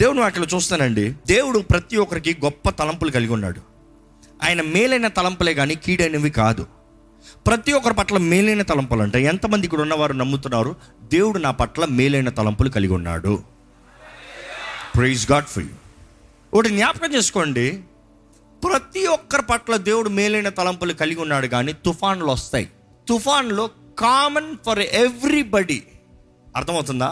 దేవుడు అట్లా చూస్తానండి. దేవుడు ప్రతి ఒక్కరికి గొప్ప తలంపులు కలిగి ఉన్నాడు. ఆయన మేలైన తలంపులే కానీ కీడైనవి కాదు. ప్రతి ఒక్కరి పట్ల మేలైన తలంపులు అంటే ఎంతమంది ఇక్కడ ఉన్నవారు నమ్ముతున్నారు దేవుడు నా పట్ల మేలైన తలంపులు కలిగి ఉన్నాడు? Praise God for you. ఒకటి జ్ఞాపకం చేసుకోండి, ప్రతి ఒక్కరి పట్ల దేవుడు మేలైన తలంపులు కలిగి ఉన్నాడు. కానీ తుఫాన్లు వస్తాయి, తుఫాన్లో కామన్ ఫర్ ఎవ్రీబడి. అర్థమవుతుందా?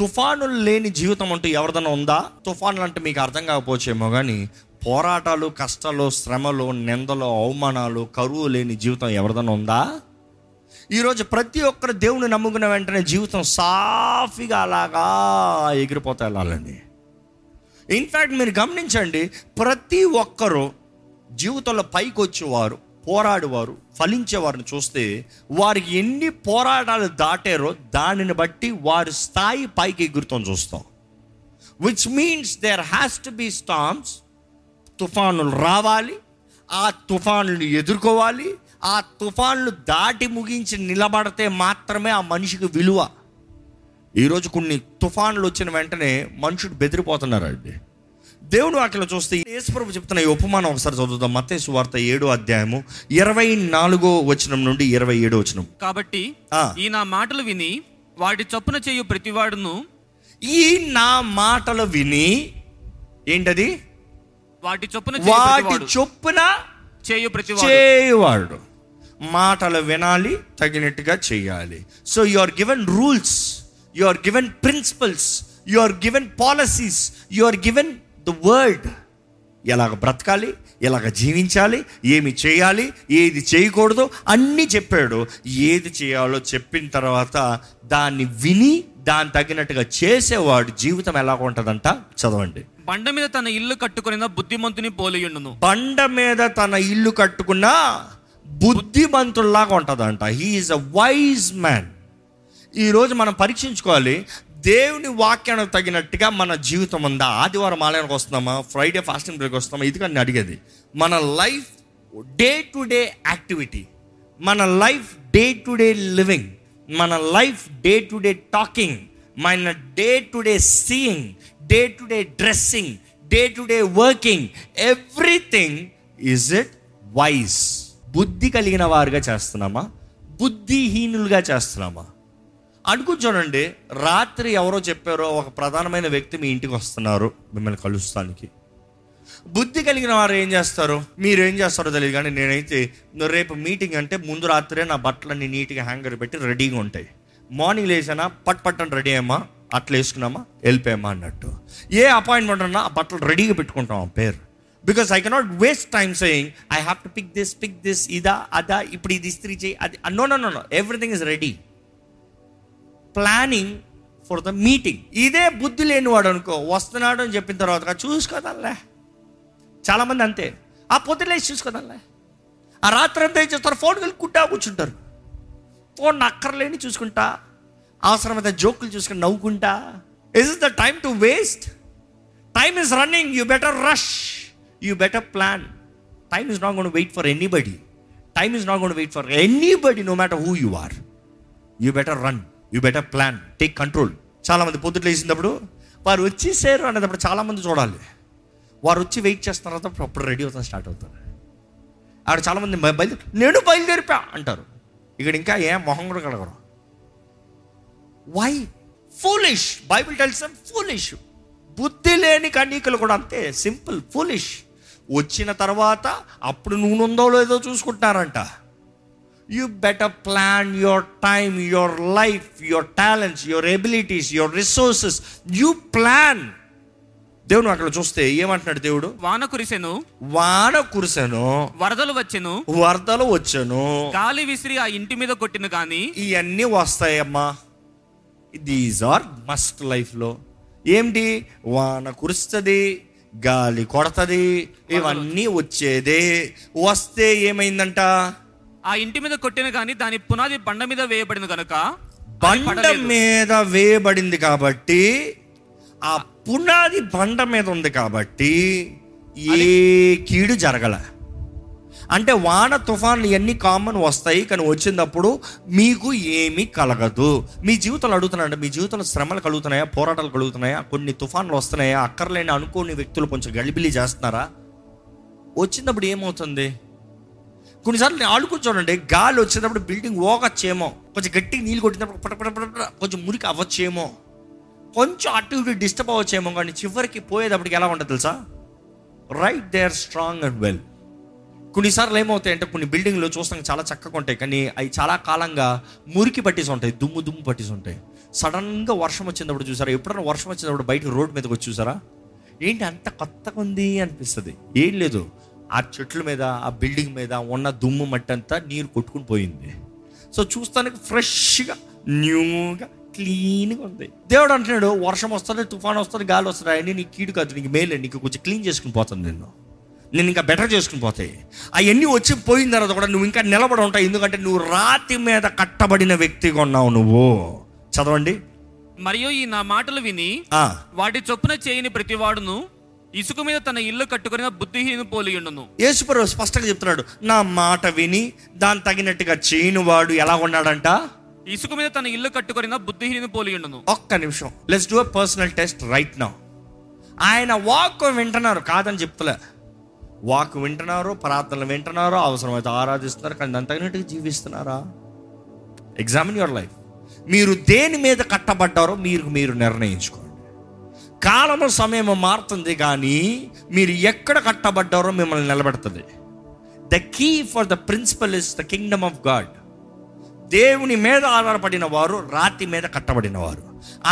తుఫానులు లేని జీవితం అంటూ ఎవరిదైనా ఉందా? తుఫానులు అంటే మీకు అర్థం కాకపోవచ్చేమో, కానీ పోరాటాలు, కష్టాలు, శ్రమలు, నిందలు, అవమానాలు, కరువు లేని జీవితం ఎవరిదైనా ఉందా? ఈరోజు ప్రతి ఒక్కరు దేవుని నమ్ముకున్న వెంటనే జీవితం సాఫీగా అలాగా ఎగిరిపోతా వెళ్ళాలండి. ఇన్ఫ్యాక్ట్ మీరు గమనించండి, ప్రతి ఒక్కరు జీవితంలో పైకి వచ్చేవారు, పోరాడేవారు, ఫలించేవారిని చూస్తే వారికి ఎన్ని పోరాటాలు దాటారో దానిని బట్టి వారి స్థాయి పైకి ఎగురుతాం చూస్తాం. Which means there has to be storms. తుఫానులు రావాలి, ఆ తుఫానులు ఎదుర్కోవాలి, ఆ తుఫాన్లు దాటి ముగించి నిలబడితే మాత్రమే ఆ మనిషికి విలువ. ఈరోజు కొన్ని తుఫాన్లు వచ్చిన వెంటనే మనుషుడు బెదిరిపోతున్నారండి. దేవుడు వాక్యలో చూస్తే యేసుప్రభువు చెప్తున్న ఈ ఉపమానం ఒకసారి చదువుతాం. మత్తయి సువార్త 7:24 నుండి 27. కాబట్టి ఈ నా మాటలు విని వాటి చొప్పున చేయు ప్రతివాడును, ఈ నా మాటలు విని ఏంటది, వాటి చొప్పున చేయు ప్రతివాడు. మాటలు వినాలి, తగినట్టుగా చేయాలి. So you are given rules, you are given principles, you are given policies, you are given the word. ఎలాగ బ్రతకాలి, ఎలాగ జీవించాలి, ఏమి చేయాలి, ఏది చేయకూడదు అన్నీ చెప్పాడు. ఏది చేయాలో చెప్పిన తర్వాత దాన్ని విని దాన్ని తగినట్టుగా చేసేవాడు జీవితం ఎలా ఉంటుందంట చదవండి. బండ మీద తన ఇల్లు కట్టుకున్న బుద్ధిమంతుని పోలియుండును. బండ మీద తన ఇల్లు కట్టుకున్న బుద్ధిమంతుల్లాగా ఉంటుందంట. He is a wise man. ఈరోజు మనం పరీక్షించుకోవాలి, దేవుని వాక్యానికి తగినట్టుగా మన జీవితం ఉందా? ఆదివారం ఆలయానికి వస్తున్నామా, ఫ్రైడే ఫాస్టింగ్ బ్రేక్ వస్తామా? ఇది కానీ అడిగేది మన life day to day activity, మన life day to day living, మన life day to day talking, మన day to day seeing, day to day dressing, day to day working, everything is it wise. బుద్ధి కలిగిన వారుగా చేస్తున్నామా, బుద్ధిహీనులుగా చేస్తున్నామా? అనుకుని చూడండి, రాత్రి ఎవరో చెప్పారో ఒక ప్రధానమైన వ్యక్తి మీ ఇంటికి వస్తున్నారు మిమ్మల్ని కలుస్తానికి. బుద్ధి కలిగిన వారు ఏం చేస్తారు? మీరేం చేస్తారో తెలియదు, కానీ నేనైతే రేపు మీటింగ్ అంటే ముందు రాత్రే నా బట్టలన్నీ నీట్గా హ్యాంగర్ పెట్టి రెడీగా ఉంటాయి. మార్నింగ్ లేచానా పట్ పట్టని రెడీ అయ్యామా, అట్లా వేసుకున్నామా, వెళ్ళిపోయామా అన్నట్టు. ఏ అపాయింట్మెంట్ అన్నా ఆ బట్టలు రెడీగా పెట్టుకుంటాం ఆ పేరు. Because I cannot waste time saying I have to pick this ఇదా అదా, ఇప్పుడు ఇది ఇస్త్రీ చేయి అది. No, everything is ready, planning for the meeting. ఇదే బుద్ధి లేనివాడు అనుకో, వస్తున్నాడు అని చెప్పిన తర్వాత చూసుకోదాంలే. చాలామంది అంతే, ఆ పొద్దులేసి చూసుకోదాంలే. ఆ రాత్రి అంతా ఏం చేస్తారు, ఫోన్ కలుపుకుంటా కూర్చుంటారు. ఫోన్ అక్కర్లేని చూసుకుంటా, అవసరమైతే జోకులు చూసుకుని నవ్వుకుంటా. Is is the time to waste? Time is running, you better rush, you better plan. Time is not gonna wait for anybody. Time is not gonna wait for anybody, no matter who you are. You better run, you better plan, take control. చాలామంది పొద్దుట్లు వేసినప్పుడు వారు వచ్చేసారు అనేటప్పుడు చాలామంది చూడాలి, వారు వచ్చి వెయిట్ చేస్తున్న తర్వాత అప్పుడు రెడీ అవుతాను స్టార్ట్ అవుతారు. ఆవిడ చాలామంది నేను బయలుదేరిపా అంటారు. ఇక్కడ ఇంకా ఏ మొహం కూడా కడగరు. Why? Foolish. Bible tells them foolish. బుద్ధి లేని కన్యకలు కూడా అంతే, సింపుల్ ఫూలిష్. వచ్చిన తర్వాత అప్పుడు నూనె ఉందో లేదో చూసుకుంటున్నారంట. You better plan your time, your life, your talents, your abilities, your resources. You plan. దేవుడు అక్కడ చూస్తే ఏమంటున్నాడు దేవుడు? వాన కురిసెను, వరదలు వచ్చెను, గాలి విసిరి ఆ ఇంటి మీద కొట్టిన. కానీ ఇవన్నీ వస్తాయమ్మా, దీస్ ఆర్ మస్ట్ లైఫ్ లో. ఏంటి? వాన కురుస్తుంది, గాలి కొడతది, ఇవన్నీ వచ్చేదే. వస్తే ఏమైందంట? ఆ ఇంటి మీద కొట్టిన కానీ దాని పునాది బండ మీద వేయబడింది కనుక, బండ మీద వేయబడింది కాబట్టి, ఆ పునాది బండ మీద ఉంది కాబట్టి ఏ కీడు జరగల. ఆ అంటే వాన, తుఫాన్లు ఇవన్నీ కామన్ వస్తాయి, కానీ వచ్చినప్పుడు మీకు ఏమీ కలగదు. మీ జీవితంలో అడుగుతున్నారంటే మీ జీవితంలో శ్రమలు కలుగుతున్నాయా, పోరాటాలు కలుగుతున్నాయా, కొన్ని తుఫాన్లు వస్తున్నాయా, అక్కర్లేని అనుకోని వ్యక్తులు కొంచెం గలిబిలి చేస్తున్నారా? వచ్చినప్పుడు ఏమవుతుంది? కొన్నిసార్లు నేను ఆడుకుంటానండి, గాలి వచ్చేటప్పుడు బిల్డింగ్ ఓగచ్చేమో, కొంచెం గట్టిగా నీళ్ళు కొట్టినప్పుడు పటపట కొంచెం మురికి అవ్వచ్చేమో, కొంచెం అటు ఇటు డిస్టర్బ్ అవ్వచ్చేమో, కానీ చివరికి పోయేటప్పటికి ఎలా ఉంటుంది తెలుసా? Right, they are strong and well. కొన్నిసార్లు ఏమవుతాయంటే కొన్ని బిల్డింగ్లు చూస్తానికి చాలా చక్కగా ఉంటాయి, కానీ అవి చాలా కాలంగా మురికి పట్టేసి ఉంటాయి, దుమ్ము పట్టేసి ఉంటాయి. సడన్గా వర్షం వచ్చినప్పుడు చూసారా, ఎప్పుడైనా వర్షం వచ్చినప్పుడు బయటకు రోడ్డు మీదకి వచ్చి చూసారా, ఏంటి అంత కొత్తగా ఉంది అనిపిస్తుంది. ఏం లేదు, ఆ చెట్ల మీద ఆ బిల్డింగ్ మీద ఉన్న దుమ్ము మట్టి అంతా నీరు కొట్టుకుని పోయింది. సో చూస్తానికి ఫ్రెష్గా న్యూగా క్లీన్గా ఉంది. దేవుడు అంటున్నాడు, వర్షం వస్తుంది, తుఫాన్ వస్తుంది, గాలి వస్తుంది, అవన్నీ నీకు కీడు కాదు, నీకు మేలే, నీకు కొంచెం క్లీన్ చేసుకుని పోతాను నేను ఇంకా బెటర్ చేసుకుని పోతాయి. అవన్నీ వచ్చి పోయిన తర్వాత కూడా నువ్వు ఇంకా నిలబడి ఉంటావు, ఎందుకంటే నువ్వు రాతి మీద కట్టబడిన వ్యక్తిగా ఉన్నావు. నువ్వు చదవండి, మరియు ఈ నా మాటలు విని వాటి చొప్పున చేయని ప్రతివాడును ఇసుక మీద తన ఇల్లు కట్టుకుని బుద్ధిహీన పోలియుండును. యేసుప్రభువు స్పష్టంగా చెప్తున్నాడు, నా మాట విని దాని తగినట్టుగా చేయని వాడు ఎలా ఉన్నాడంట? ఇసుక మీద తన ఇల్లు కట్టుకుని బుద్ధిహీన పోలియుండును. ఒక్క నిమిషం, let's do a personal test right now. ఆయన వాక్ వింటున్నారు, కాదని చెప్తలే, వాక్ వింటున్నారు, ప్రార్థనలు వింటున్నారు, అవసరమైతే ఆరాధిస్తున్నారు, కానీ దాని తగినట్టుగా జీవిస్తున్నారా? Examine your life. మీరు దేని మీద కట్టబడ్డారో మీరు నిర్ణయించుకోండి. కాలము, సమయం మారుతుంది, కానీ మీరు ఎక్కడ కట్టబడ్డారో మిమ్మల్ని నిలబెడుతుంది. The key for the principle is the kingdom of God. దేవుని మీద ఆధారపడిన వారు రాతి మీద కట్టబడిన వారు.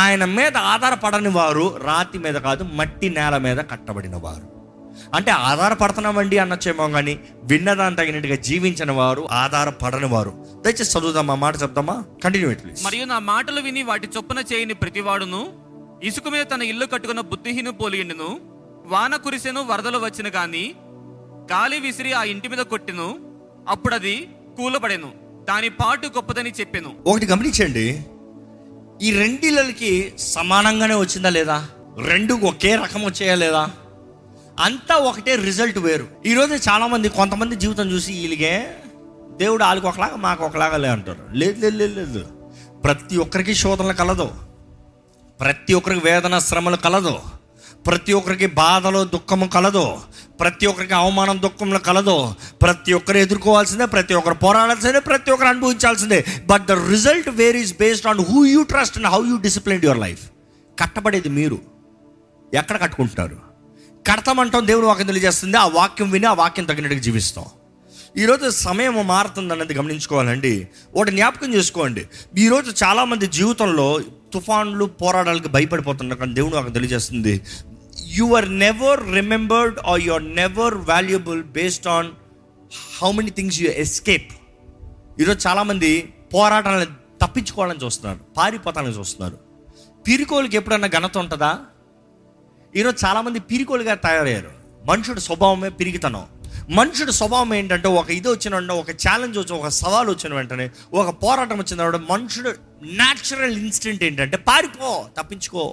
ఆయన మీద ఆధారపడని వారు రాతి మీద కాదు, మట్టి నేల మీద కట్టబడిన వారు. అంటే ఆధారపడుతున్నామండి అనొచ్చేమో, కానీ విన్నదాన్ని తగినట్టుగా జీవించిన వారు ఆధారపడని వారు. దయచేసి చదువుదామా, మాట చెప్తామా, కంటిన్యూ ఇట్లా. మరియు నా మాటలు విని వాటి చొప్పున చేయని ప్రతివాడును ఇసుక మీద తన ఇల్లు కట్టుకున్న బుద్ధిహీన పోలియుండును. వాన కురిసెను, వరదలు వచ్చిన, కానీ గాలి విసిరి ఆ ఇంటి మీద కొట్టెను, అప్పుడు అది కూలబడెను, దాని పాటు గొప్పదని చెప్పెను. ఒకటి గమనించండి, ఈ రెండిళ్ళకి సమానంగానే వచ్చిందా లేదా? రెండు ఒకే రకం వచ్చాయా లేదా? అంతా ఒకటే, రిజల్ట్ వేరు. ఈరోజు చాలామంది కొంతమంది జీవితం చూసి వీళ్ళకే దేవుడు వాళ్ళకి ఒకలాగా మాకు ఒకలాగా లే అంటారు. లేదు లేదు లేదు లేదు, ప్రతి ఒక్కరికి శోధనలు కలదు, ప్రతి ఒక్కరికి వేదన శ్రమలు కలదు, ప్రతి ఒక్కరికి బాధలు దుఃఖము కలదు, ప్రతి ఒక్కరికి అవమానం దుఃఖంలో కలదు, ప్రతి ఒక్కరు ఎదుర్కోవాల్సిందే, ప్రతి ఒక్కరు పోరాడాల్సిందే, ప్రతి ఒక్కరు అనుభవించాల్సిందే. But the result varies based on who you trust and how you discipline your life. కట్టబడేది మీరు, ఎక్కడ కట్టుకుంటున్నారు? కడతామంటాం, దేవుని వాక్యం తెలియజేస్తుంది, ఆ వాక్యం విని ఆ వాక్యం తగినట్టుగా జీవిస్తాం. ఈరోజు సమయం మారుతుంది అనేది గమనించుకోవాలండి. ఒకటి జ్ఞాపకం చేసుకోండి, ఈరోజు చాలామంది జీవితంలో తుఫాన్లు, పోరాటాలకు భయపడిపోతున్నారు, కానీ దేవుని వాక్యం తెలియజేస్తుంది, you are never remembered or you are never valuable based on how many things you escape. ఈరోజు చాలామంది పోరాటాలను తప్పించుకోవాలని చూస్తున్నారు, పారిపోతాలని చూస్తున్నారు. పీరుకోళ్ళకి ఎప్పుడన్నా ఘనత ఉంటుందా? ఈరోజు చాలామంది పిరికోలుగా తయారయ్యారు. మనుషుడు స్వభావమే పిరిగితనం. మనుషుడు స్వభావం ఏంటంటే, ఒక ఇది వచ్చిన వెంటనే, ఒక ఛాలెంజ్ వచ్చిన, ఒక సవాల్ వచ్చిన వెంటనే, ఒక పోరాటం వచ్చిన మనుషుడు న్యాచురల్ ఇన్స్టెంట్ ఏంటంటే పారిపో, తప్పించుకో.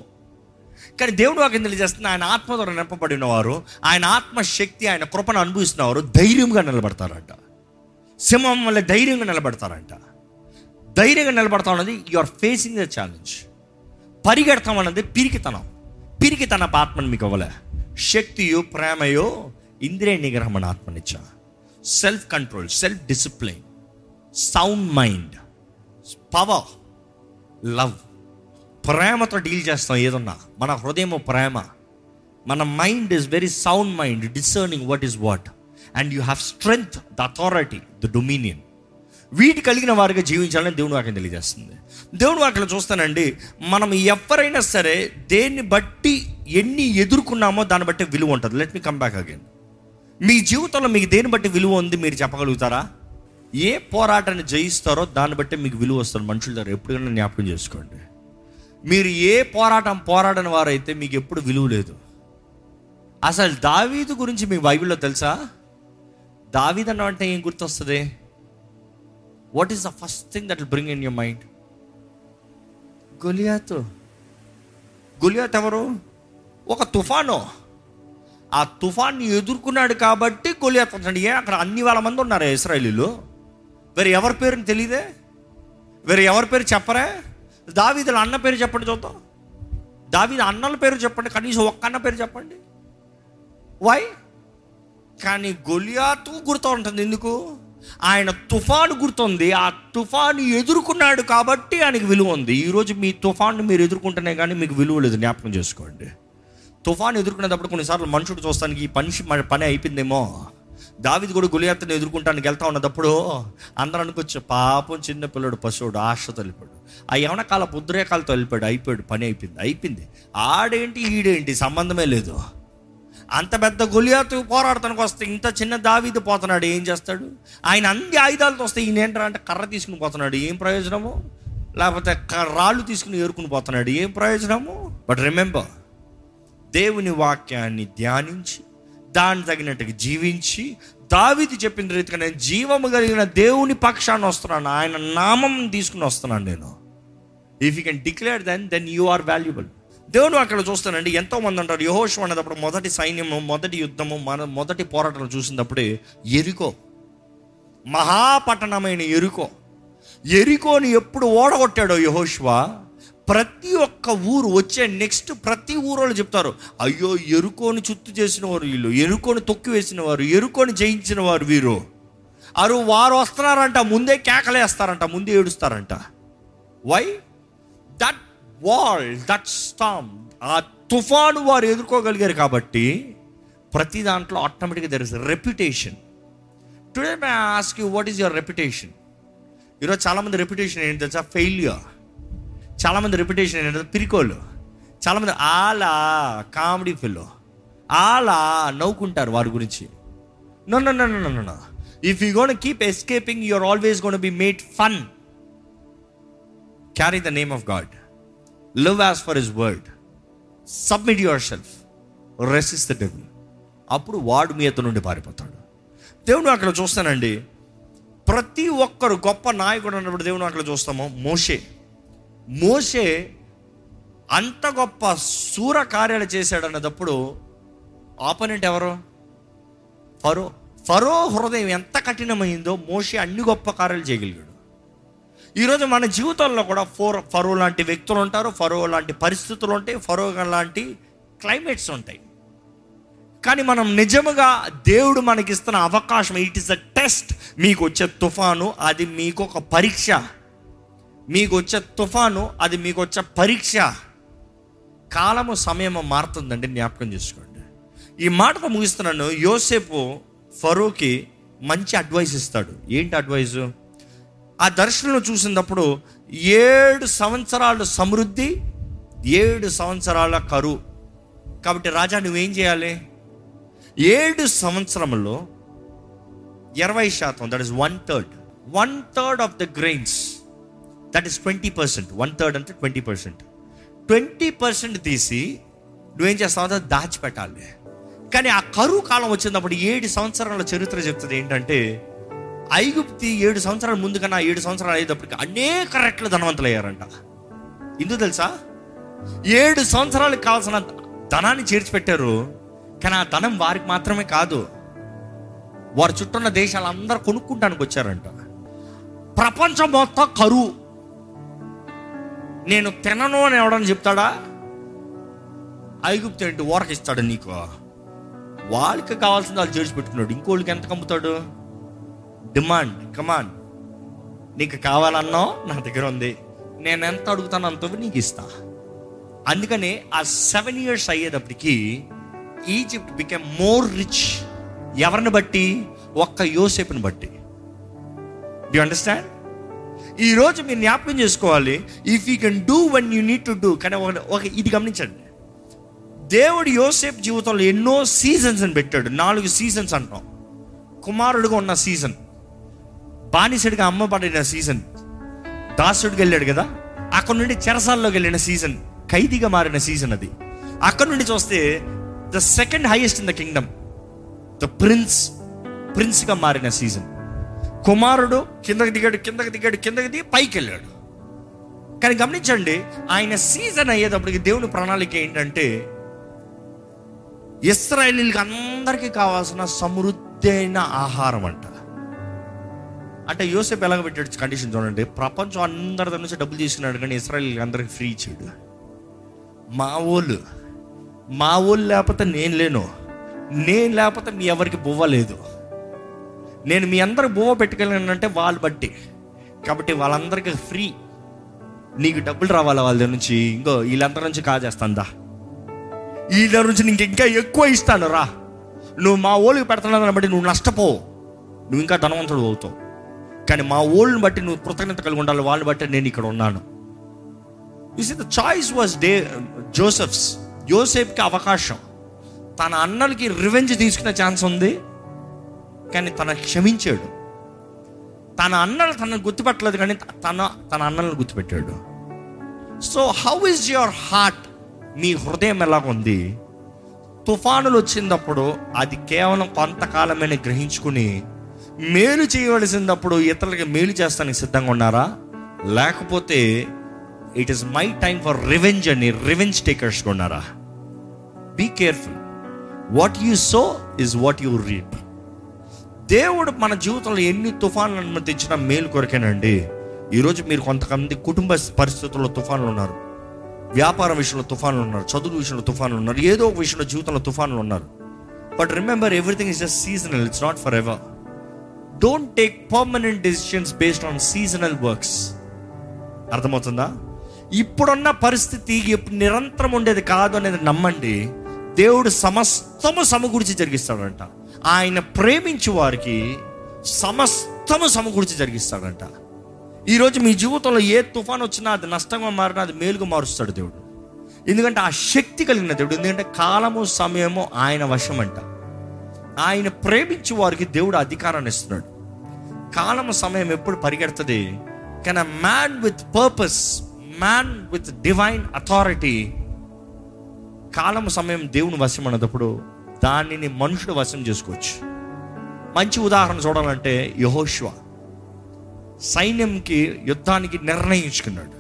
కానీ దేవుడు వాక్యం తెలియజేస్తున్న, ఆయన ఆత్మ ద్వారా నింపబడిన వారు, ఆయన ఆత్మశక్తి, ఆయన కృపను అనుభవిస్తున్నవారు ధైర్యంగా నిలబడతారంట. సింహం వల్ల ధైర్యంగా నిలబడతారంట. ధైర్యంగా నిలబడతాం అన్నది you are facing the challenge. పరిగెడతాం అన్నది పిరికితనం. పిరికి తన ఆత్మను మీకు అవ్వలే. శక్తియో, ప్రేమయో, ఇంద్రియ నిగ్రహం అనే ఆత్మనిచ్చా, self control, self discipline, sound mind, power, love. ప్రేమతో డీల్ చేస్తాం ఏదన్నా. మన హృదయం ప్రేమ, మన mind is very sound mind, discerning what is what, and you have strength, the authority, the dominion. వీటి కలిగిన వారిగా జీవించాలని దేవుని వాక్యం తెలియజేస్తుంది. దేవుని వాక్యం చూస్తానండి, మనం ఎవరైనా సరే దేన్ని బట్టి ఎన్ని ఎదుర్కొన్నామో దాన్ని బట్టి విలువ ఉంటుంది. Let me come back again. మీ జీవితంలో మీకు దేన్ని బట్టి విలువ ఉంది మీరు చెప్పగలుగుతారా? ఏ పోరాటాన్ని జయిస్తారో దాన్ని బట్టి మీకు విలువ వస్తుంది మనుషుల ద్వారా. ఎప్పుడైనా జ్ఞాపకం చేసుకోండి, మీరు ఏ పోరాటం పోరాడని వారైతే మీకు ఎప్పుడు విలువ లేదు. అసలు దావీదు గురించి మీకు బైబిల్లో తెలుసా? దావీదు అన్న అంటే ఏం గుర్తొస్తుంది? What is the first thing that will bring in your mind? Goliath. Goliath ఎవరు? ఒక తుఫాను. ఆ తుఫాన్ని ఎదుర్కొన్నాడు కాబట్టి గొలియాతు అతడు. అక్కడ అన్ని వేల మంది ఉన్నారు ఇశ్రాయేలీయులు, వేరే ఎవరి పేరుని తెలియదే, వేరే ఎవరి పేరు చెప్పరే. దావీదుల అన్న పేరు చెప్పండి చూద్దాం, దావీదు అన్నల పేరు చెప్పండి, కనీసం ఒక్క అన్న పేరు చెప్పండి. వై? కానీ గొలియాతు గుర్తు ఉంటుంది. ఎందుకు? ఆయన తుఫాను గుర్తుంది, ఆ తుఫాను ఎదుర్కొన్నాడు కాబట్టి ఆయనకు విలువ ఉంది. ఈరోజు మీ తుఫాను మీరు ఎదుర్కొంటున్నాయి కానీ మీకు విలువ లేదు, జ్ఞాపకం చేసుకోండి. తుఫాను ఎదుర్కొనేటప్పుడు కొన్నిసార్లు మనుషుడు చూస్తానికి ఈ పని అయిపోయిందేమో. దావీదు కూడా గొలియాతుని ఎదుర్కొంటానికి వెళ్తా ఉన్నప్పుడు అందరూ అనుకోవచ్చు, పాపం చిన్నపిల్లడు పశువుడు, ఆశతో వెళ్ళిపోయాడు, ఆ యవనకాలపు ఉద్రేకాలతో వెళ్ళిపోయాడు, అయిపోయాడు, పని అయిపోయింది, అయిపోయింది. ఆడేంటి ఈడేంటి సంబంధమే లేదు. అంత పెద్ద గొలియాతు పోరాడతానికి వస్తే ఇంత చిన్న దావీదు పోతున్నాడు, ఏం చేస్తాడు? ఆయన అన్ని ఆయుధాలతో వస్తే ఈయన ఏంటంటే కర్ర తీసుకుని పోతున్నాడు, ఏం ప్రయోజనము? లేకపోతే రాళ్ళు తీసుకుని ఏరుకుని పోతున్నాడు, ఏం ప్రయోజనము? బట్ రిమెంబర్, దేవుని వాక్యాన్ని ధ్యానించి దాన్ని తగినట్టుగా జీవించి, దావీదు చెప్పిన రీతిగా నేను జీవము కలిగిన దేవుని పక్షాన్ని వస్తున్నాను, ఆయన నామం తీసుకుని వస్తున్నాను నేను. If you can declare then you are valuable. దేవుడు అక్కడ చూస్తానండి, ఎంతోమంది అంటారు యెహోషువ అనేటప్పుడు మొదటి సైన్యము, మొదటి యుద్ధము, మన మొదటి పోరాటం చూసినప్పుడే యెరికో, మహాపట్టణమైన యెరికో. యెరికోని ఎప్పుడు ఓడగొట్టాడో యెహోషువ, ప్రతి ఒక్క ఊరు వచ్చే నెక్స్ట్ ప్రతి ఊరు వాళ్ళు చెప్తారు, అయ్యో యెరికోని చుట్టూ చేసిన వారు వీళ్ళు, యెరికోని తొక్కి వేసిన వారు, యెరికోని జయించిన వారు వీరు. అరు వారు వస్తున్నారంట, ముందే కేకలేస్తారంట, ముందే ఏడుస్తారంట. Why? That wall, that storm, ఆ తుఫాను వారు ఎదుర్కోగలిగారు కాబట్టి ప్రతి దాంట్లో ఆటోమేటిక్గా there is reputation. Today may ask you, what is your reputation? ఈరోజు చాలామంది రెప్యుటేషన్ ఏంటి తెలుసా? ఫెయిల్యూర్. చాలామంది రెప్యుటేషన్ ఏంటంటే పిరికోళ్ళు. చాలామంది ఆలా కామెడీ ఫిల్లో ఆలా నవ్వుకుంటారు వారి గురించి. No no no no no no, if you gonna keep escaping you are always gonna be made fun. Carry the name of God. Live as for His word. Submit yourself. Resist the devil. అప్పుడు వాడు మీ అతను నుండి పారిపోతాడు. దేవుడు అక్కడ చూస్తానండి, ప్రతి ఒక్కరు గొప్ప నాయకుడు అన్నప్పుడు దేవుడు అక్కడ చూస్తాము. మోషే అంత గొప్ప శూర కార్యాలు చేశాడు అన్నప్పుడు ఆపోనెంట్ ఎవరు? ఫరో. ఫరో హృదయం ఎంత కఠినమైందో మోషే అన్ని గొప్ప కార్యాలు చేయగలిగాడు. ఈరోజు మన జీవితంలో కూడా ఫరో లాంటి వ్యక్తులు ఉంటారు, ఫరో లాంటి పరిస్థితులు ఉంటాయి, ఫరో లాంటి క్లైమేట్స్ ఉంటాయి. కానీ మనం నిజముగా దేవుడు మనకిస్తున్న అవకాశం, ఇట్ ఈస్ అ టెస్ట్. మీకు వచ్చే తుఫాను అది మీకు ఒక పరీక్ష, మీకు వచ్చే తుఫాను అది మీకు వచ్చే పరీక్ష. కాలము సమయము మారుతుందండి, జ్ఞాపకం చేసుకోండి. ఈ మాటతో ముగిస్తున్నాను. యోసేపు ఫరోకి మంచి అడ్వైస్ ఇస్తాడు. ఏంటి అడ్వైజు? ఆ దర్శనం చూసినప్పుడు 7 సంవత్సరాలు సమృద్ధి, 7 సంవత్సరాల కరువు. కాబట్టి రాజా నువ్వేం చేయాలి? 7 సంవత్సరంలో 20%, that is 1/3. 1/3 of the grains, that is 20%. 1/3 అంటే 20%. 20% తీసి నువ్వేం చేస్తావు? దాచిపెట్టాలి. కానీ ఆ కరువు కాలం వచ్చినప్పుడు 7 సంవత్సరాల చరిత్ర చెప్తుంది ఏంటంటే, ఐగుప్తి 7 సంవత్సరాల ముందు కన్నా 7 సంవత్సరాలు అయ్యేటప్పటికి అనేక రెట్లు ధనవంతులు అయ్యారంట. ఎందుకు తెలుసా? 7 సంవత్సరాలకు కావాల్సిన ధనాన్ని చేర్చిపెట్టారు. కానీ ఆ ధనం వారికి మాత్రమే కాదు, వారి చుట్టూన్న దేశాలందరూ కొనుక్కుంటానికి వచ్చారంట. ప్రపంచం మొత్తం కరువు. నేను తినను అని ఎవడని చెప్తాడా? ఐగుప్తి ఏంటి ఓరకి ఇస్తాడు నీకు. వాళ్ళకి కావాల్సింది వాళ్ళు చేర్చిపెట్టుకున్నాడు. ఇంకోళ్ళకి ఎంత కమ్ముతాడు? Demand, command. నీకు కావాలన్నా నా దగ్గర ఉంది, నేను ఎంత అడుగుతాను అంత నీకు ఇస్తా. అందుకనే ఆ 7 years అయ్యేటప్పటికి ఈజిప్ట్ బికెమ్ మోర్ రిచ్. ఎవరిని బట్టి? ఒక్క యోసేపుని బట్టి. You understand? ఈరోజు మీరు జ్ఞాపకం చేసుకోవాలి, if you can do one you need to do. కానీ ఒక ఇది గమనించండి, దేవుడు యోసేపు జీవితంలో ఎన్నో సీజన్స్ అని పెట్టాడు. 4 seasons అంటాం. కుమారుడుగా ఉన్న సీజన్, బానిసడిగా అమ్మబడిన సీజన్, దాసుడికి వెళ్ళాడు కదా, అక్కడ నుండి చెరసాల్లోకి వెళ్ళిన సీజన్, ఖైదీగా మారిన సీజన్. అది అక్కడ నుండి చూస్తే the second highest in the kingdom, the ప్రిన్స్గా మారిన సీజన్. కుమారుడు కిందకి దిగాడు, పైకి వెళ్ళాడు. కానీ గమనించండి, ఆయన సీజన్ అయ్యేటప్పటికి దేవుని ప్రణాళిక ఏంటంటే ఇశ్రాయేలీలకు అందరికీ కావాల్సిన సమృద్ధి అయిన ఆహారం అంట. అంటే యోసేపు ఎలాగ పెట్టాడు కండిషన్ చూడండి, ప్రపంచం అందరి దగ్గర నుంచి డబ్బులు తీసుకున్నాడు కానీ ఇశ్రాయేలీలకు అందరికీ ఫ్రీ ఇచ్చాడు. మా ఊళ్ళు లేకపోతే నేను లేను, నేను లేకపోతే మీ ఎవరికి బువ్వ లేదు, నేను మీ అందరికి బువ్వ పెట్టుకెళ్ళానంటే వాళ్ళు బట్టి, కాబట్టి వాళ్ళందరికీ ఫ్రీ. నీకు డబ్బులు రావాలా వాళ్ళ దగ్గర నుంచి, ఇంకో వీళ్ళందరి నుంచి కాజేస్తాందా, వీళ్ళ నుంచి నీకు ఇంకా ఎక్కువ ఇస్తాను రా, నువ్వు మా ఓళ్ళకి పెడుతున్నావు కాబట్టి నువ్వు నష్టపోవు, నువ్వు ఇంకా ధనవంతుడు అవుతావు, కానీ మా ఓళ్ళని బట్టి నువ్వు కృతజ్ఞత కలిగి ఉండాలి, వాళ్ళని బట్టి నేను ఇక్కడ ఉన్నాను. You see, the choice was Joseph's. యోసేఫ్కి అవకాశం, తన అన్నలకి రివెంజ్ తీసుకునే ఛాన్స్ ఉంది కానీ తన క్షమించాడు. తన అన్నలు తనను గుర్తుపెట్టలేదు కానీ తన అన్నలను గుర్తుపెట్టాడు. So how is your heart, మీ హృదయం ఎలా ఉంది? తుఫానులు వచ్చినప్పుడు అది కేవలం కొంతకాలమే గ్రహించుకుని మేలు చేయవలసినప్పుడు ఇతరులకి మేలు చేస్తానికి సిద్ధంగా ఉన్నారా, లేకపోతే it is my time for revenge అని రివెంజ్ టేకర్స్గా ఉన్నారా? Be careful, what you sow is what you reap. దేవుడు మన జీవితంలో ఎన్ని తుఫాన్లు అనుమతించినా మేలు కొరకేనండి. ఈరోజు మీరు కొంతమంది కుటుంబ పరిస్థితుల్లో తుఫాన్లు ఉన్నారు, వ్యాపారం విషయంలో తుఫాన్లు ఉన్నారు, చదువు విషయంలో తుఫాన్లు ఉన్నారు, ఏదో ఒక విషయంలో జీవితంలో తుఫాన్లు ఉన్నారు. But remember, everything is just seasonal, it's not for ever. Don't take permanent decisions based on seasonal works. అర్థమవుతుందా? ఇప్పుడున్న పరిస్థితి నిరంతరం ఉండేది కాదు అనేది నమ్మండి. దేవుడు సమస్తము సమకూర్చి జరిగిస్తాడంట. ఆయన ప్రేమించే వారికి సమస్తము సమకూర్చి జరిగిస్తాడంట. ఈరోజు మీ జీవితంలో ఏ తుఫాన్ వచ్చినా అది నష్టంగా మారినా అది మేలుగా మారుస్తాడు దేవుడు. ఎందుకంటే ఆ శక్తి కలిగిన దేవుడు. ఎందుకంటే కాలము సమయము ఆయన వశం అంట. ఆయన ప్రేమించే వారికి దేవుడు అధికారాన్ని ఇస్తున్నాడు. కాలము సమయం ఎప్పుడు పరిగెడుతుంది, కానీ man with purpose, man with divine authority, కాలము సమయం దేవుని వశం అన్నప్పుడు దానిని మనుషుడు వశం చేసుకోవచ్చు. మంచి ఉదాహరణ చూడాలంటే యెహోషువ సైన్యంకి యుద్ధానికి నిర్ణయించుకున్నాడు.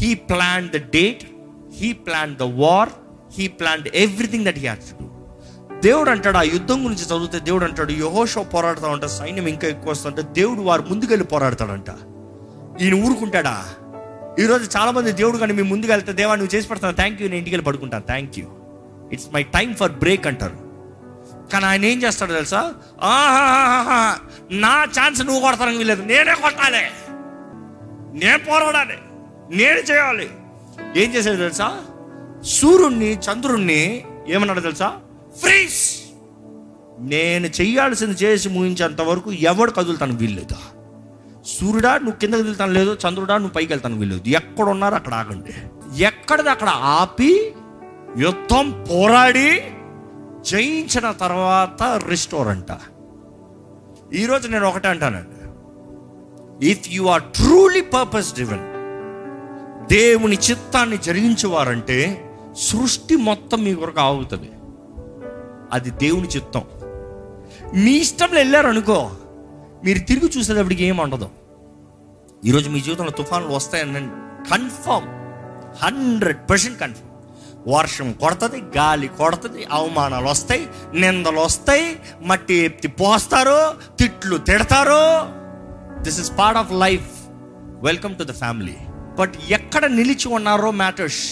He plan the date, he plan the war, he plan everything that he had to do. దేవుడు అంటాడు, ఆ యుద్ధం గురించి చదివితే దేవుడు అంటాడు, యెహోషువ పోరాడుతూ ఉంటా, సైన్యం ఇంకా ఎక్కువ వస్తుంటే దేవుడు వారు ముందుకెళ్ళి పోరాడతాడంట. ఈయన ఊరుకుంటాడా? ఈరోజు చాలామంది దేవుడు కానీ మీ ముందుకు వెళ్తే, దేవా నువ్వు చేసి పెడతాను, థ్యాంక్ యూ, నేను ఇంటికి వెళ్ళి పడుకుంటాను, thank you, it's my time for break అంటారు. కానీ ఆయన ఏం చేస్తాడు తెలుసా? ఆహా, నా ఛాన్స్ నువ్వు కొడతానికి వీలేదు, నేనే కొట్టాలి, నేను పోరాడాలి, నేను చేయాలి. ఏం చేసేది తెలుసా? సూర్యుడిని చంద్రుణ్ణి ఏమన్నాడు తెలుసా? ఫ్రీజ్. నేను చేయాల్సింది చేసి ముగించేంత వరకు ఎవడు కదులుతాను వీల్లేదా? సూర్యుడా నువ్వు కిందకు వెళ్తాను లేదు, చంద్రుడా నువ్వు పైకి వెళ్తాను వీల్లేదు, ఎక్కడ ఉన్నారు అక్కడ ఆగండి. ఎక్కడిది అక్కడ ఆపి యుద్ధం పోరాడి జయించిన తర్వాత రెస్టారెంట్. ఈరోజు నేను ఒకటే అంటానండి, if you are truly purpose driven, దేవుని చిత్తాన్ని జరిగించేవారంటే సృష్టి మొత్తం మీ కొరకు ఆగుతుంది. అది దేవుని చిత్తం. మీ ఇష్టంలో వెళ్ళారనుకో, మీరు తిరిగి చూసేటప్పటికి ఏమి ఉండదు. ఈరోజు మీ జీవితంలో తుఫాన్లు వస్తాయని కన్ఫర్మ్, 100% కన్ఫర్మ్. వర్షం కొడుతుంది, గాలి కొడుతుంది, అవమానాలు వస్తాయి, నిందలు వస్తాయి, మట్టి ఎత్తి పోస్తారు, తిట్లు తిడతారు. This is part of life. Welcome to the family. But ఎక్కడ నిలిచి ఉన్నారో మ్యాటర్స్.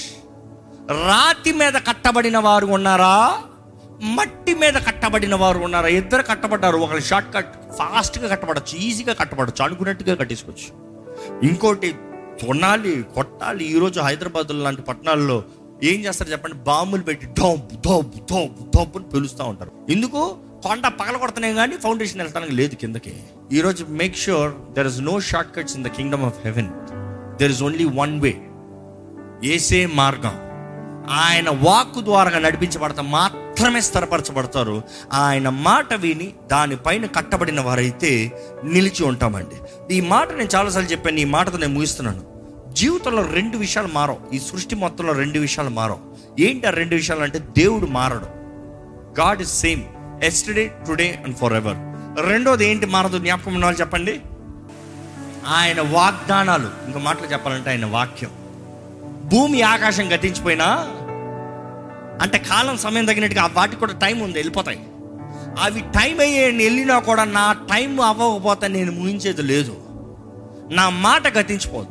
రాతి మీద కట్టబడిన వారు ఉన్నారా, మట్టి మీద కట్టబడిన వారు ఉన్నారా? ఇద్దరు కట్టబడ్డారు. ఒకరు షార్ట్ కట్, ఫాస్ట్గా కట్టబడచ్చు, ఈజీగా కట్టబడచ్చు, అనుకున్నట్టుగా కట్టేసుకోవచ్చు. ఇంకోటి తొనాలి, కొట్టాలి. ఈరోజు హైదరాబాద్ లాంటి పట్టణాల్లో ఏం చేస్తారు చెప్పండి? బాంబులు పెట్టి డబ్బు డబ్బు డబ్బు డబ్బు అని పిలుస్తూ ఉంటారు. ఎందుకు? కొండ పగల కొడుతున్నాయి కానీ ఫౌండేషన్ వెళ్తానికి లేదు కిందకి. ఈరోజు make sure there is no short cuts in the kingdom of heaven. There is only one way, ఏసే మార్గం. ఆయన వాక్కు ద్వారా నడిపించబడతా మాత్రమే స్థిరపరచబడతారు. ఆయన మాట విని దానిపైన కట్టబడిన వారైతే నిలిచి ఉంటామండి. ఈ మాట నేను చాలాసార్లు చెప్పాను, ఈ మాటతో నేను ముగిస్తున్నాను. జీవితంలో రెండు విషయాలు మారవు, ఈ సృష్టి మొత్తంలో రెండు విషయాలు మారవు. ఏంటి ఆ రెండు విషయాలు అంటే, దేవుడు మారడు, God is same yesterday today and for ever. రెండోది ఏంటి మారదు జ్ఞాపకం ఉన్న వాళ్ళు చెప్పండి? ఆయన వాగ్దానాలు. ఇంకో మాటలు చెప్పాలంటే ఆయన వాక్యం. భూమి ఆకాశం గతించిపోయినా అంటే కాలం సమయం తగినట్టుగా వాటికి కూడా టైం ఉంది, వెళ్ళిపోతాయి. అవి టైం అయ్యి వెళ్ళినా కూడా నా టైం అవ్వకపోతే నేను ముగించేది లేదు, నా మాట గతించిపోదు.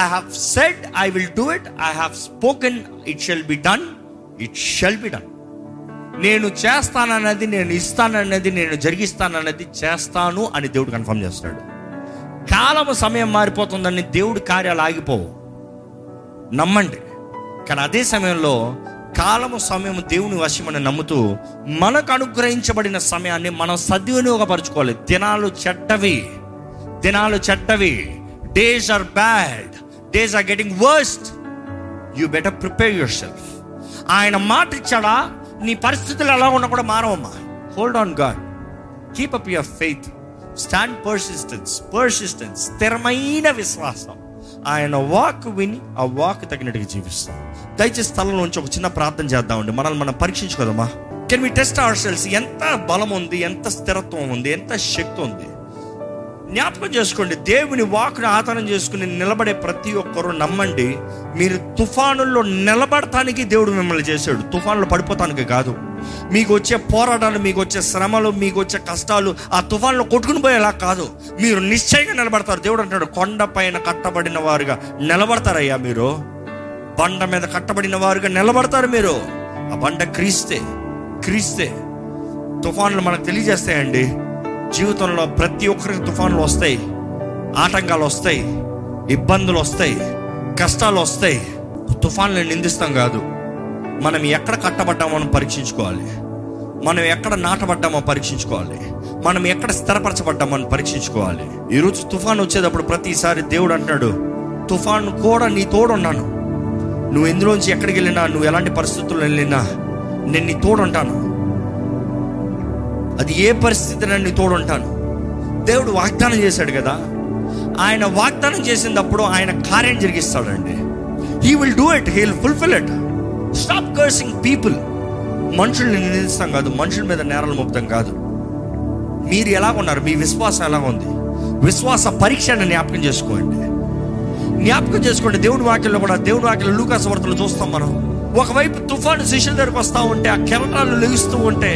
I have said I will do it, I have spoken, it shall be done, it shall be done. నేను చేస్తానన్నది, నేను ఇస్తానన్నది, నేను జరిగిస్తానన్నది చేస్తాను అని దేవుడు కన్ఫర్మ్ చేస్తాడు. కాలము సమయం మారిపోతుందని దేవుడి కార్యాలు ఆగిపోవు, నమ్మండి. కానీ అదే సమయంలో కాలము సమయం దేవుని వశమని నమ్ముతూ మనకు అనుగ్రహించబడిన సమయాన్ని మనం సద్వినియోగపరచుకోవాలి. దినాలు చెడ్డవి. Days are bad. Days are getting worst. You better prepare yourself. ఆయన మాట ఇచ్చాడా, నీ పరిస్థితులు ఎలా ఉన్నా కూడా మారవమ్మా. Hold on God. Keep up your faith. Stand persistence. స్థిరమైన విశ్వాసం. ఆయన వాక్ విని ఆ వాక్ తగినట్టుగా జీవిస్తాం. దయచేసి స్థలంలో నుంచి ఒక చిన్న ప్రార్థన చేద్దామండి. మనల్ని మనం పరీక్షించుకోదమ్మా. Can we test ourselves? ఎంత బలం ఉంది, ఎంత స్థిరత్వం ఉంది, ఎంత శక్తి ఉంది జ్ఞాపకం చేసుకోండి. దేవుని వాక్ను ఆధారం చేసుకుని నిలబడే ప్రతి ఒక్కరూ నమ్మండి, మీరు తుఫానుల్లో నిలబడటానికి దేవుడు మిమ్మల్ని చేశాడు, తుఫానులో పడిపోతానికి కాదు. మీకు వచ్చే పోరాటాలు, మీకు వచ్చే శ్రమలు, మీకు వచ్చే కష్టాలు ఆ తుఫానులో కొట్టుకుని పోయేలా కాదు, మీరు నిశ్చయంగా నిలబడతారు. దేవుడు అంటాడు, కొండ పైన కట్టబడిన వారుగా నిలబడతారయ్యా, మీరు బండ మీద కట్టబడిన వారుగా నిలబడతారు. మీరు ఆ బండ క్రీస్తే తుఫానులు మనకు తెలియజేస్తాయండి. జీవితంలో ప్రతి ఒక్కరికి తుఫానులు వస్తాయి, ఆటంకాలు వస్తాయి, ఇబ్బందులు వస్తాయి, కష్టాలు వస్తాయి. తుఫాన్లు నిందిస్తాం కాదు, మనం ఎక్కడ కట్టబడ్డామో పరీక్షించుకోవాలి, మనం ఎక్కడ నాటబడ్డామో పరీక్షించుకోవాలి, మనం ఎక్కడ స్థిరపరచబడ్డామో పరీక్షించుకోవాలి. ఈరోజు తుఫాను వచ్చేటప్పుడు ప్రతిసారి దేవుడు అంటున్నాడు, తుఫాను కూడా నీ తోడున్నాను, నువ్వు ఇందులోంచి ఎక్కడికి వెళ్ళినా, నువ్వు ఎలాంటి పరిస్థితుల్లో వెళ్ళినా నేను నీ తోడుంటాను, అది ఏ పరిస్థితి నన్ను తోడుంటాను. దేవుడు వాగ్దానం చేశాడు కదా, ఆయన వాగ్దానం చేసినప్పుడు ఆయన కార్యం జరిగిస్తాడండి. He will do it, he will fulfil it. Stop cursing people. మనుషుల్ని నిందిస్తాం కాదు, మనుషుల మీద నేరాలు మోపుతాం కాదు. మీరు ఎలా ఉన్నారు, మీ విశ్వాసం ఎలా ఉంది, విశ్వాస పరీక్షను జ్ఞాపకం చేసుకోండి. దేవుడి వాక్యంలో లూకాసు వార్తలో చూస్తాం మనం. ఒకవైపు తుఫాను శిష్యుల దగ్గరకు వస్తూ ఉంటే, ఆ కెరటాలు లెగుస్తూ ఉంటే,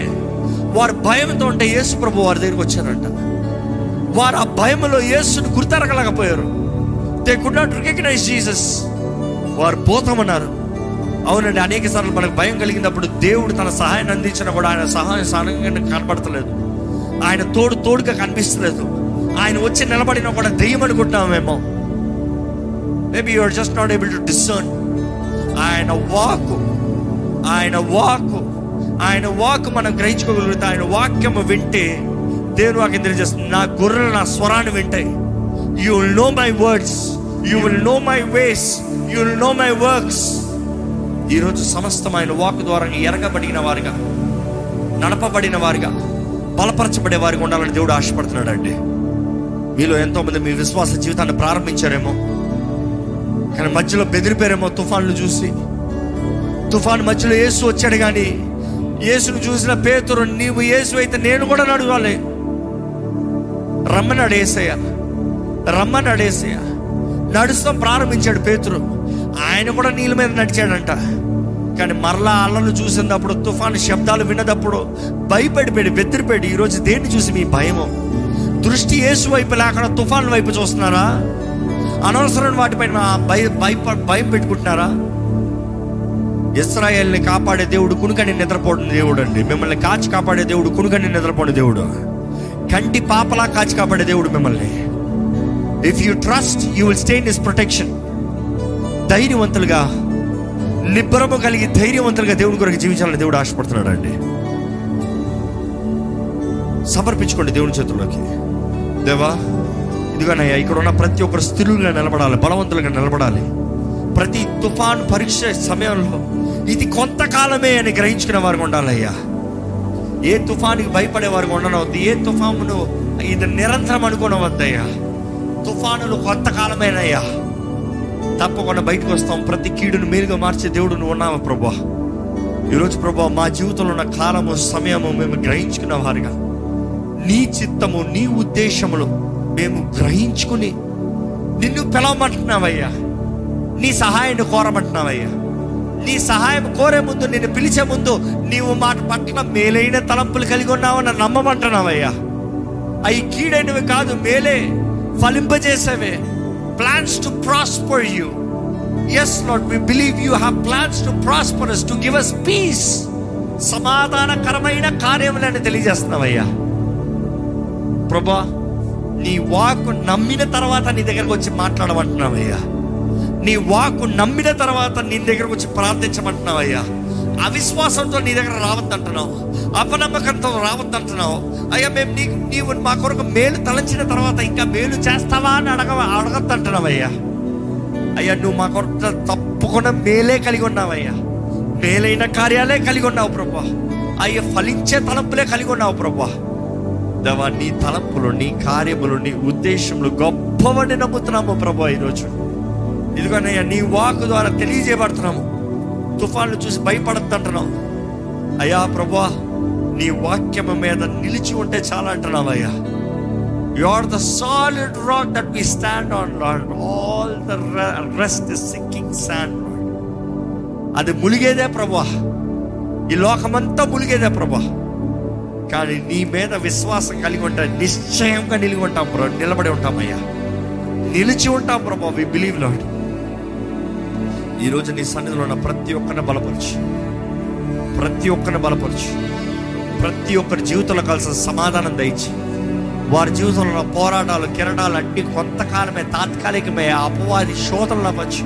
వారు భయంతో ఉంటే యేసు ప్రభు వారి దగ్గరికి వచ్చారంట. వారు ఆ భయంలో యేసుని గుర్తెరగలేకపోయారు. They could not recognise Jesus. వారు పోతామన్నారు. అవునండి, అనేక సార్లు మనకు భయం కలిగినప్పుడు దేవుడు తన సహాయాన్ని అందించినా కూడా ఆయన సహాయం కనబడతలేదు, ఆయన తోడుగా కనిపిస్తలేదు, ఆయన వచ్చి నిలబడినా కూడా దెయ్యం అనుకుంటున్నామేమో. Maybe you are just not able to discern. ఆయన వాక్ మనం గ్రహించుకోగలుగుతాం. ఆయన వాక్యము వింటే, దేవుని వాక్యం తెలియజేస్తుంది, నా గొర్రెలు నా స్వరాన్ని వింటాయి. You will know my words, you will know my ways, you will know my works. ఈరోజు సమస్తం ఆయన వాక్ ద్వారా ఎరగబడిన వారుగా, నడపబడిన వారుగా, బలపరచబడే వారికి ఉండాలని దేవుడు ఆశపడుతున్నాడు అండి. మీలో ఎంతోమంది మీ విశ్వాస జీవితాన్ని ప్రారంభించారేమో, కానీ మధ్యలో బెదిరిపోయారేమో. తుఫాను మధ్యలో యేసు వచ్చాడు. కానీ యేసును చూసిన పేతురు, నీవు యేసు అయితే నేను కూడా నడవాలి, రమ్మని అడేసయ్య నడుస్తాం ప్రారంభించాడు పేతురు. ఆయన కూడా నీళ్ళ మీద నడిచాడంట. కానీ మరలా అలలు చూసినప్పుడు, తుఫాను శబ్దాలు విన్నప్పుడు భయపడిపోయాడు, బెదిరిపోయాడు. ఈరోజు దేన్ని చూసి మీ భయము? దృష్టి యేసు వైపు లేకుండా తుఫాను వైపు చూస్తున్నారా? అనవసరమైన వాటిపైన భయం పెట్టుకుంటున్నారా? ఇశ్రాయేల్ని కాపాడే దేవుడు కునుకని నిద్రపోడిన దేవుడు అండి. మిమ్మల్ని కాచి కాపాడే దేవుడు కునుకని నిద్రపోడిన దేవుడు, కంటి పాపలా కాచి కాపాడే దేవుడు మిమ్మల్ని. If you trust, you will stay in his protection. ధైర్యవంతులుగా, నిబ్బరము కలిగి ధైర్యవంతులుగా దేవుడి కొరకు జీవించాలని దేవుడు ఆశపడుతున్నాడు అండి. సమర్పించుకోండి దేవుని చేతుల్లోకి. దేవా, ఇదిగోనయ్యా, ఇక్కడ ఉన్న ప్రతి ఒక్కరు స్థిరులుగా నిలబడాలి, బలవంతులుగా నిలబడాలి. ప్రతి తుఫాను పరీక్ష సమయంలో ఇది కొంతకాలమే అని గ్రహించుకునే వారికి ఉండాలయ్యా. ఏ తుఫానికి భయపడే వారికి ఉండనవద్దు, ఏ తుఫాను ఇది నిరంతరం అనుకోనవద్దయ్యా. తుఫానులు కొంతకాలమేనయ్యా, తప్పకుండా బయటకు వస్తాం. ప్రతి కీడును మేలుగా మార్చే దేవుడు నువ్వు ఉన్నావా ప్రభా. ఈరోజు ప్రభా, మా జీవితంలో ఉన్న కాలము సమయము మేము గ్రహించుకునే వారుగా, నీ చిత్తము నీ ఉద్దేశములు మేము గ్రహించుకుని నిన్ను పిలవమంటున్నావయ్యా, నీ సహాయాన్ని కోరమంటున్నావయ్యా, నీ సహాయం కోరే ముందు, నేను పిలిచే ముందు నీవు మాట పట్ల మేలైన తలంపులు కలిగి ఉన్నావని నమ్మమంటున్నావయ్యా. అవి కీడైనవి కాదు, మేలే, ఫలింపజేసేవే. Plans to prosper you. Yes Lord, we believe you have plans to prosper us, to give us peace. సమాధానకరమైన కార్యములను తెలియజేస్తున్నావయ్యా. ప్రభా, నీ వాకు నమ్మిన తర్వాత నీ దగ్గరకు వచ్చి మాట్లాడమంటున్నావయ్యా. నీ వాకు నమ్మిన తర్వాత నీ దగ్గరకు వచ్చి ప్రార్థించమంటున్నావయ్యా. అవిశ్వాసంతో నీ దగ్గర రావద్దంటున్నావు, అపనమ్మకంతో రావద్దంటున్నావు. అయ్యా, మేము నీవు మా కొరకు మేలు తలంచిన తర్వాత ఇంకా మేలు చేస్తావా అని అడగద్దంటున్నావయ్యా. అయ్యా, నువ్వు మా కొరకు తప్పకుండా మేలే కలిగి ఉన్నావయ్యా. మేలైన కార్యాలే కలిగి ఉన్నావు ప్రభా. అయ్యా, ఫలించే తలంపులే కలిగి ఉన్నావు ప్రభా. దేవా, నీ తలంపులు, నీ కార్యములు, నీ ఉద్దేశములు గొప్పవని నమ్ముతున్నాము ప్రభా. ఈరోజు ఇదిగోనయ్యా, నీ వాక్ ద్వారా తెలియజేయబడుతున్నాము. తుఫాన్లు చూసి భయపడద్దంటున్నావు అయ్యా. ప్రభా, నీ వాక్యము మీద నిలిచి ఉంటే చాలా అంటున్నావయ్యా. You are the solid rock that we stand on, Lord. All the rest is sinking sand, Lord. అది ములిగేదే ప్రభా, ఈ లోకమంతా ములిగేదే ప్రభా. కానీ నీ మీద విశ్వాసం కలిగి ఉంటా, నిశ్చయంగా నిలిగి ఉంటాం ప్రభు, నిలబడి ఉంటామయ్యా, నిలిచి ఉంటాం ప్రభా. We believe Lord. ఈరోజు నీ సన్నిధిలో ఉన్న ప్రతి ఒక్కరిని బలపరచు, ప్రతి ఒక్కరిని బలపరచు. ప్రతి ఒక్కరి జీవితంలో కలిసిన సమాధానం దయచి, వారి జీవితంలో పోరాటాలు, కిరణాలు అన్నీ కొంతకాలమే, తాత్కాలికమే. అపవాది శోధనలు అవ్వచ్చు,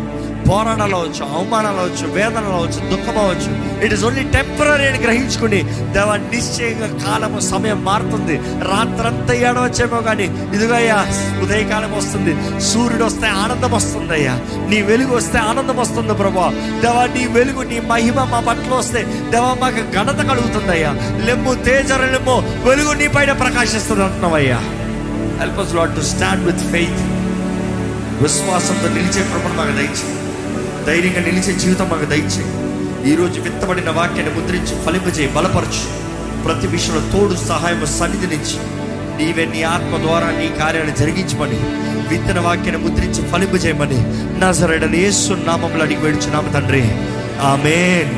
పోరాటాలు అవ్వచ్చు, అవమానాలు అవ్వచ్చు, వేదనలు అవ్వచ్చు, దుఃఖం అవ్వచ్చు. ఇట్ ఈస్ ఓన్లీ టెంపరీ అని గ్రహించుకుని, దేవా, నిశ్చయంగా కాలము, సమయం మారుతుంది. రాత్రంతా ఏడవచ్చేమో కానీ ఇదిగయ్యా, ఉదయకాలం వస్తుంది. సూర్యుడు వస్తే ఆనందం వస్తుంది అయ్యా. నీ వెలుగు వస్తే ఆనందం వస్తుంది ప్రభా. దేవా, నీ వెలుగు, నీ మహిమ మా పట్ల వస్తే దేవా మాకు ఘనత కలుగుతుందయ్యా. లెమ్ము తేజరులెమ్ము, వెలుగు నీ పైన ప్రకాశిస్తుంది అంటున్నావయ్యా. Help us Lord to stand with faith. విశ్వాసంతో నిలిచే ప్రభు మాకు దయచేయి. ధైర్యంగా నిలిచే జీవితం మాకు దయచేయి. ఈరోజు విత్తబడిన వాక్యాన్ని ముద్రించి ఫలింపజేయి, బలపరచు. ప్రతి విషయంలో తోడు, సహాయము, సన్నిధినిచ్చి నీవే నీ ఆత్మ ద్వారా నీ కార్యాన్ని జరిగించమని, విత్తన వాక్యాన్ని ముద్రించి ఫలింపజేయమని నజరేయుడైన యేసు నామములో అడిగి వేడుచున్నాము తండ్రి. ఆమేన్.